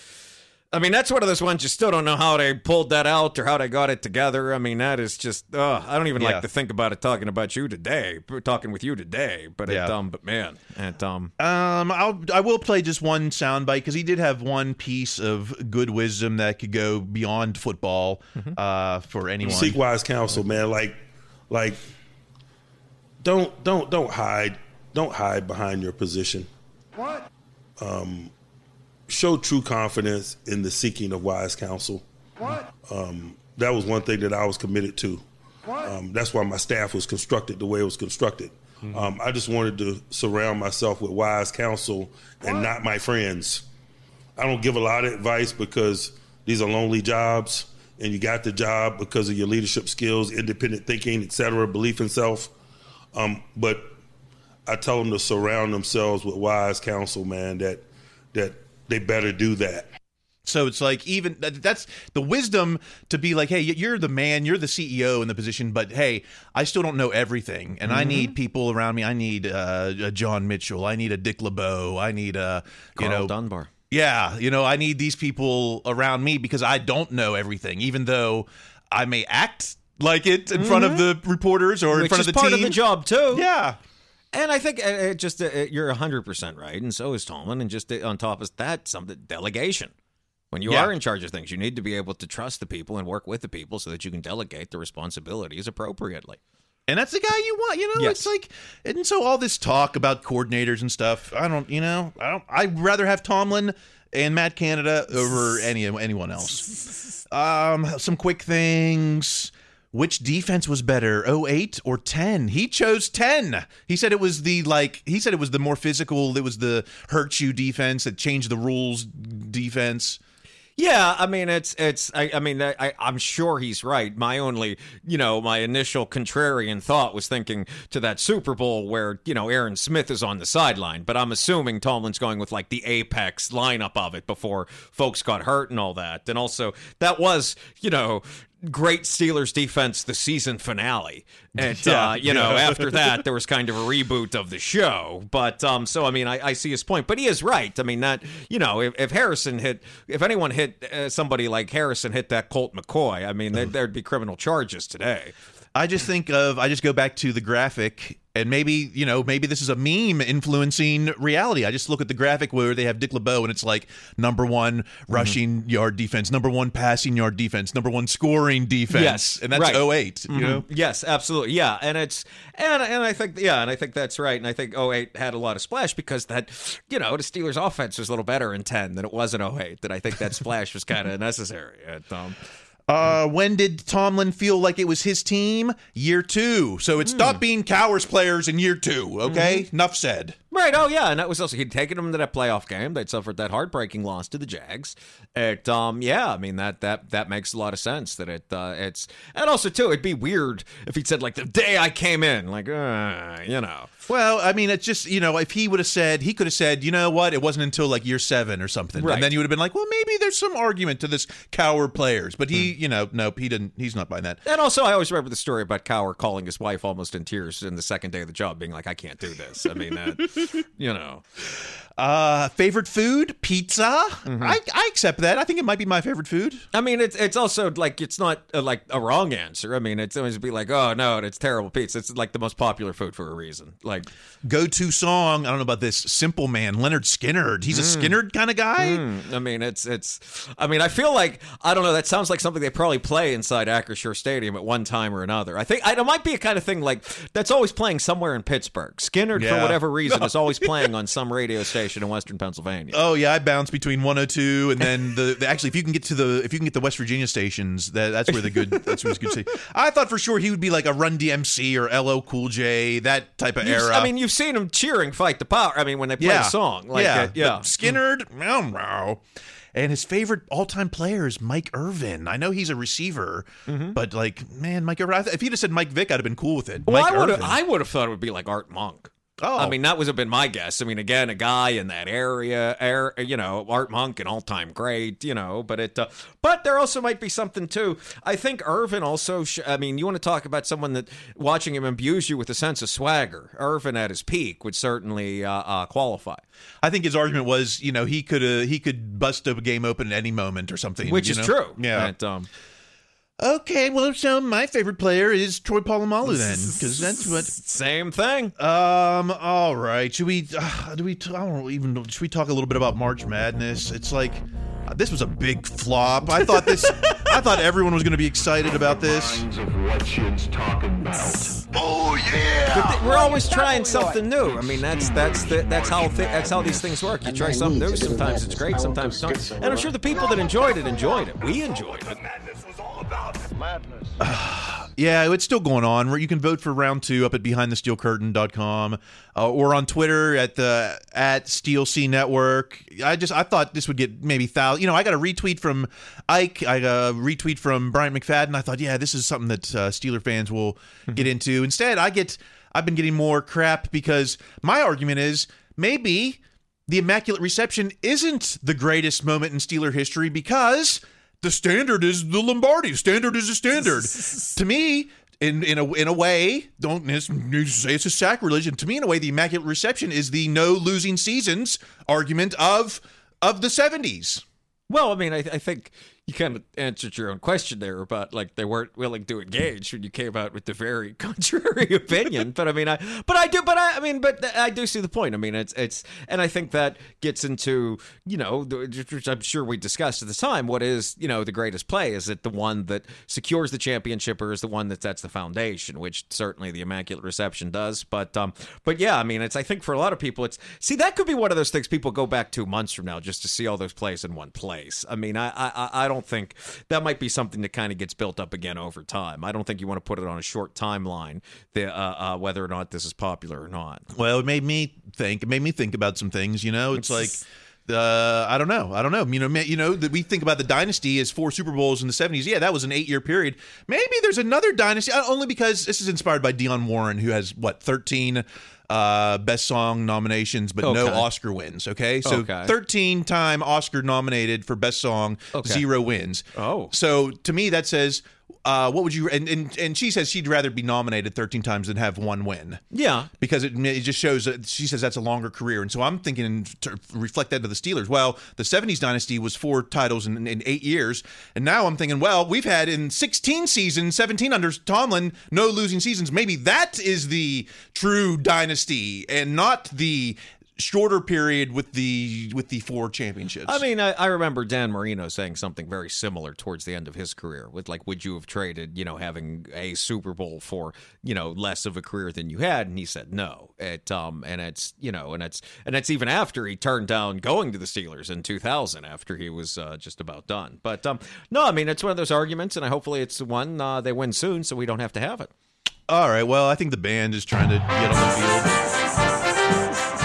That's one of those ones you still don't know how they pulled that out or how they got it together. That is just, I don't even like to think about it talking with you today. But I will play just one soundbite because he did have one piece of good wisdom that could go beyond football for anyone. Seek wise counsel, man. Like, don't hide behind your position. What? Show true confidence in the seeking of wise counsel. What? That was one thing that I was committed to. What? That's why my staff was constructed the way it was constructed. Mm-hmm. I just wanted to surround myself with wise counsel and not my friends. I don't give a lot of advice because these are lonely jobs, and you got the job because of your leadership skills, independent thinking, etc., belief in self. But I tell them to surround themselves with wise counsel, man, that they better do that. So it's like, even that's the wisdom to be like, hey, you're the man, you're the CEO in the position, but hey, I still don't know everything, and I need people around me. I need a John Mitchell. I need a Dick LeBeau. I need a Carl Dunbar. Yeah, I need these people around me because I don't know everything, even though I may act like it in front of the reporters or in front of the team. Which is part of the job too. Yeah. And I think it just you're 100% right, and so is Tomlin. And just on top of that, something delegation. When you are in charge of things, you need to be able to trust the people and work with the people so that you can delegate the responsibilities appropriately. And that's the guy you want, Yes. It's like, and so all this talk about coordinators and stuff, I'd rather have Tomlin and Matt Canada over anyone else. Some quick things. Which defense was better, 08 or 10? He chose 10. He said it was the more physical, it was the hurt you defense that changed the rules defense. Yeah, I'm sure he's right. My only, my initial contrarian thought was thinking to that Super Bowl where, Aaron Smith is on the sideline, but I'm assuming Tomlin's going with like the apex lineup of it before folks got hurt and all that. And also that was, great Steelers defense, the season finale. And, after that, there was kind of a reboot of the show. But I see his point. But he is right. If anyone hit somebody like Harrison hit that Colt McCoy, there'd be criminal charges today. I just go back to the graphic, and maybe this is a meme influencing reality. I just look at the graphic where they have Dick LeBeau, and it's like number one rushing yard defense, number one passing yard defense, number one scoring defense. Yes, and that's 08. Yes, absolutely. Yeah, and it's and I think and I think that's right. And I think 08 had a lot of splash because that the Steelers offense was a little better in 10 than it was in 08. That I think that splash was kind of necessary. When did Tomlin feel like it was his team? Year 2. So it stopped being Cowers players in year 2, okay? Mm-hmm. Enough said. Right, oh yeah, and that was also, he'd taken them to that playoff game. They'd suffered that heartbreaking loss to the Jags. And, yeah, I mean, that makes a lot of sense that it's, and also too, it'd be weird if he'd said like, the day I came in, like, you know. Well, I mean, it's just, you know, if he would have said, he could have said, you know what, it wasn't until like year 7 or something. Right. And then you would have been like, well, maybe there's some argument to this Cowher players, but he, you know, nope, he didn't, he's not buying that. And also I always remember the story about Cowher calling his wife almost in tears in the second day of the job being like, I can't do this. I mean, you know, favorite food, pizza. Mm-hmm. I accept that. I think it might be my favorite food. I mean, it's also like, it's not like a wrong answer. I mean, it's always be like, oh no, it's terrible pizza. It's like the most popular food for a reason. Like go-to song. I don't know about this. Simple Man, Lynyrd Skynyrd. He's a Skynyrd kind of guy. I mean, I feel like, I don't know. That sounds like something they probably play inside Acrisure Stadium at one time or another. I think it might be a kind of thing like that's always playing somewhere in Pittsburgh. Skynyrd, for whatever reason, is always playing on some radio station in Western Pennsylvania. Oh yeah, I bounce between 102 and then the actually if you can get the West Virginia stations, that's where the good that's where it's good. I thought for sure he would be like a Run DMC or LL Cool J, that type of era. I mean, you've seen him cheering "Fight the Power." I mean, when they play a song, like Skynyrd, and his favorite all-time player is Mike Irvin. I know he's a receiver, but like, man, Mike Irvin. If he'd have said Mike Vick, I'd have been cool with it. Well, I would have thought it would be like Art Monk. Oh. I mean, that would have been my guess. I mean, again, a guy in that area, you know, Art Monk, an all-time great, you know, but it, but there also might be something too. I think Irvin also, I mean, you want to talk about someone that watching him imbues you with a sense of swagger. Irvin at his peak would certainly qualify. I think his argument was, you know, he could bust a game open at any moment or something, which is true. Yeah. And, okay, well, so my favorite player is Troy Polamalu then, because that's what same thing. All right, should we? I don't even. Should we talk a little bit about March Madness? It's like this was a big flop. I thought everyone was going to be excited about this. Of what she's talking about. Oh yeah! We're always trying something new. I mean, that's how these things work. You try something new. Sometimes it's great. Sometimes it's not. And I'm sure the people that enjoyed it. We enjoyed it. Madness. Yeah, it's still going on. You can vote for round 2 up at BehindTheSteelCurtain.com or on Twitter at the @SteelCNetwork. I thought this would get maybe thousand. You know, I got a retweet from Ike. I got a retweet from Brian McFadden. I thought, yeah, this is something that Steeler fans will get into. Instead, I've been getting more crap because my argument is maybe the Immaculate Reception isn't the greatest moment in Steeler history because the standard is the Lombardi. Standard is a standard. To me, in a way, don't say it's a sacrilege. To me, in a way, the Immaculate Reception is the no losing seasons argument of the 70s. Well, I mean, I think you kind of answered your own question there about like they weren't willing to engage when you came out with the very contrary opinion. I do see the point. I mean, it's, and I think that gets into, you know, which I'm sure we discussed at the time. What is, you know, the greatest play? Is it the one that secures the championship, or is the one that sets the foundation? Which certainly the Immaculate Reception does. But yeah, I mean, it's, I think for a lot of people, it's, see, that could be one of those things people go back 2 months from now just to see all those plays in one place. I mean, I don't think that might be something that kind of gets built up again over time. I don't think you want to put it on a short timeline, whether or not this is popular or not. Well, it made me think about some things, you know, it's like, I don't know. You know that we think about the dynasty as 4 Super Bowls in the 70s. Yeah, that was an 8-year period. Maybe there's another dynasty, only because this is inspired by Dionne Warren, who has, 13 best song nominations, but no Oscar wins. Okay, so 13-time Oscar nominated for best song, 0 wins. Oh, so to me that says, what would you? And she says she'd rather be nominated 13 times than have one win. Yeah, because it just shows that she says that's a longer career. And so I'm thinking to reflect that to the Steelers. Well, the 70s dynasty was 4 titles in 8 years, and now I'm thinking, well, we've had in 16 seasons, 17 under Tomlin, no losing seasons. Maybe that is the true dynasty. And not the shorter period with the 4 championships. I mean, I remember Dan Marino saying something very similar towards the end of his career with like, would you have traded, you know, having a Super Bowl for, you know, less of a career than you had? And he said no. And it's even after he turned down going to the Steelers in 2000 after he was just about done. But no, I mean, it's one of those arguments, and hopefully it's one they win soon so we don't have to have it. All right, well, I think the band is trying to get on the field.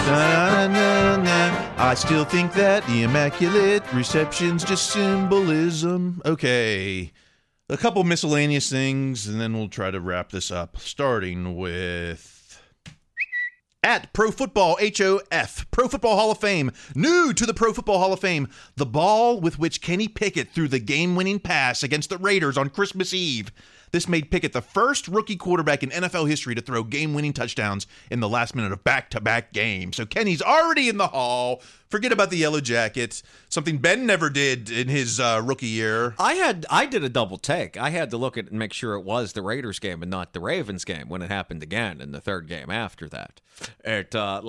Na, na, na, na. I still think that the immaculate reception's just symbolism. Okay, a couple miscellaneous things, and then we'll try to wrap this up, starting with at Pro Football HOF, Pro Football Hall of Fame. New to the Pro Football Hall of Fame, the ball with which Kenny Pickett threw the game-winning pass against the Raiders on Christmas Eve. This made Pickett the first rookie quarterback in NFL history to throw game-winning touchdowns in the last minute of back-to-back games. So Kenny's already in the hall. Forget about the Yellow Jackets, something Ben never did in his rookie year. I did a double take. I had to look at and make sure it was the Raiders game and not the Ravens game when it happened again in the third game after that. Right. I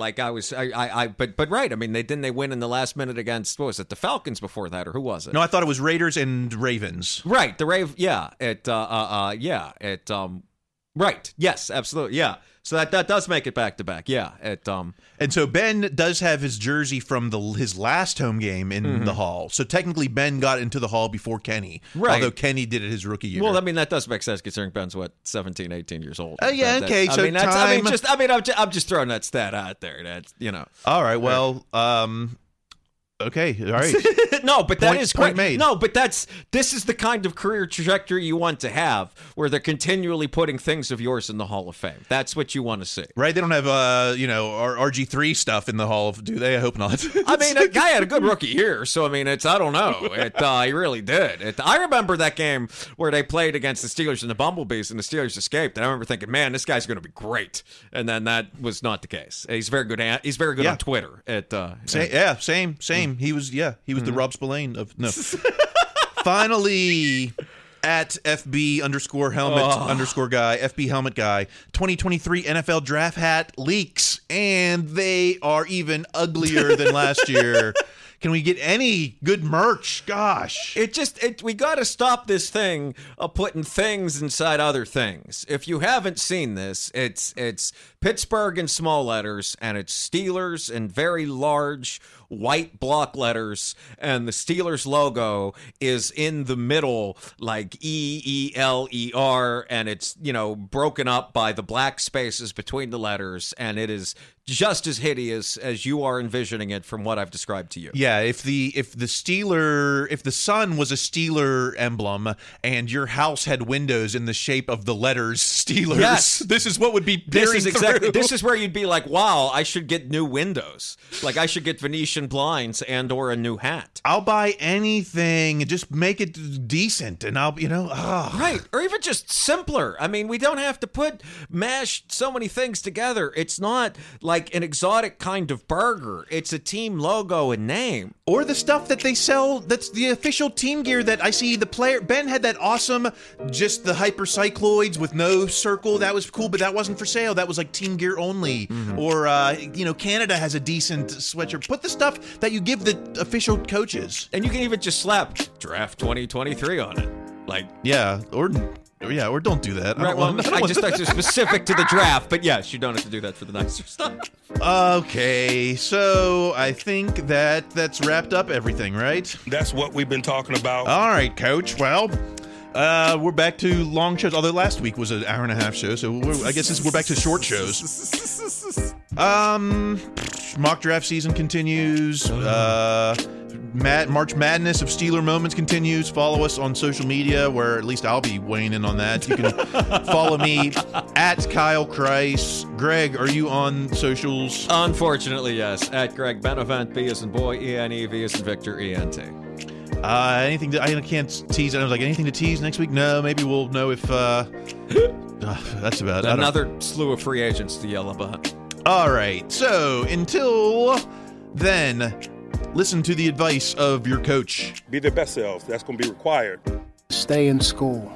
mean, they win in the last minute against, what was it, the Falcons before that, or who was it? No, I thought it was Raiders and Ravens. Right. Right. Yes, absolutely. Yeah. So that does make it back to back. Yeah. And so Ben does have his jersey from his last home game in the hall. So technically Ben got into the hall before Kenny. Right. Although Kenny did it his rookie year. Well, I mean, that does make sense considering Ben's 17, 18 years old. Oh yeah. Okay. I'm just throwing that stat out there. That's, you know. All right. Well, okay. All right. No, but that is great. No, but this is the kind of career trajectory you want to have, where they're continually putting things of yours in the Hall of Fame. That's what you want to see, right? They don't have RG3 stuff in the Hall of, do they? I hope not. I mean, that guy had a good rookie year, so I mean, I don't know. He really did. I remember that game where they played against the Steelers and the Bumblebees, and the Steelers escaped. And I remember thinking, man, this guy's going to be great. And then that was not the case. He's very good. He's very good on Twitter. Same. He was the Rob Spillane of no. Finally, at FB helmet guy, 2023 NFL draft hat leaks, and they are even uglier than last year. Can we get any good merch? Gosh. We got to stop this thing of putting things inside other things. If you haven't seen this, it's Pittsburgh in small letters, and it's Steelers in very large white block letters, and the Steelers logo is in the middle, like E-E-L-E-R, and it's, broken up by the black spaces between the letters, and it is just as hideous as you are envisioning it from what I've described to you. Yeah, if the sun was a Steeler emblem and your house had windows in the shape of the letters Steelers, yes, this is what would be peering through. This is where you'd be like, wow, I should get new windows. Like, I should get Venetian blinds and or a new hat. I'll buy anything. Just make it decent, and I'll, Right, or even just simpler. I mean, we don't have to mash so many things together. It's not like an exotic kind of burger. It's a team logo and name. Or the stuff that they sell that's the official team gear that I see the player. Ben had that awesome, just the hypercycloids with no circle. That was cool, but that wasn't for sale. That was like team gear only. Mm-hmm. Or, Canada has a decent sweatshirt. Put the stuff that you give the official coaches. And you can even just slap Draft 2023 on it. Or don't do that. Right, I just specific to the draft, but yes, you don't have to do that for the nicer stuff. Okay, so I think that's wrapped up everything, right? That's what we've been talking about. All right, Coach. Well, we're back to long shows, although last week was an hour and a half show, so I guess we're back to short shows. Mock draft season continues. March Madness of Steeler Moments continues. Follow us on social media, where at least I'll be weighing in on that. You can follow me at Kyle Chrise. Greg, are you on socials? Unfortunately, yes. At Greg Benevent, B as in boy, E-N-E, V as in Victor, E-N-T. Anything that I can't tease? I was like, anything to tease next week? No, maybe we'll know if... that's about it. Another slew of free agents to yell about. All right. So, until then... Listen to the advice of your coach. Be their best selves. That's going to be required. Stay in school.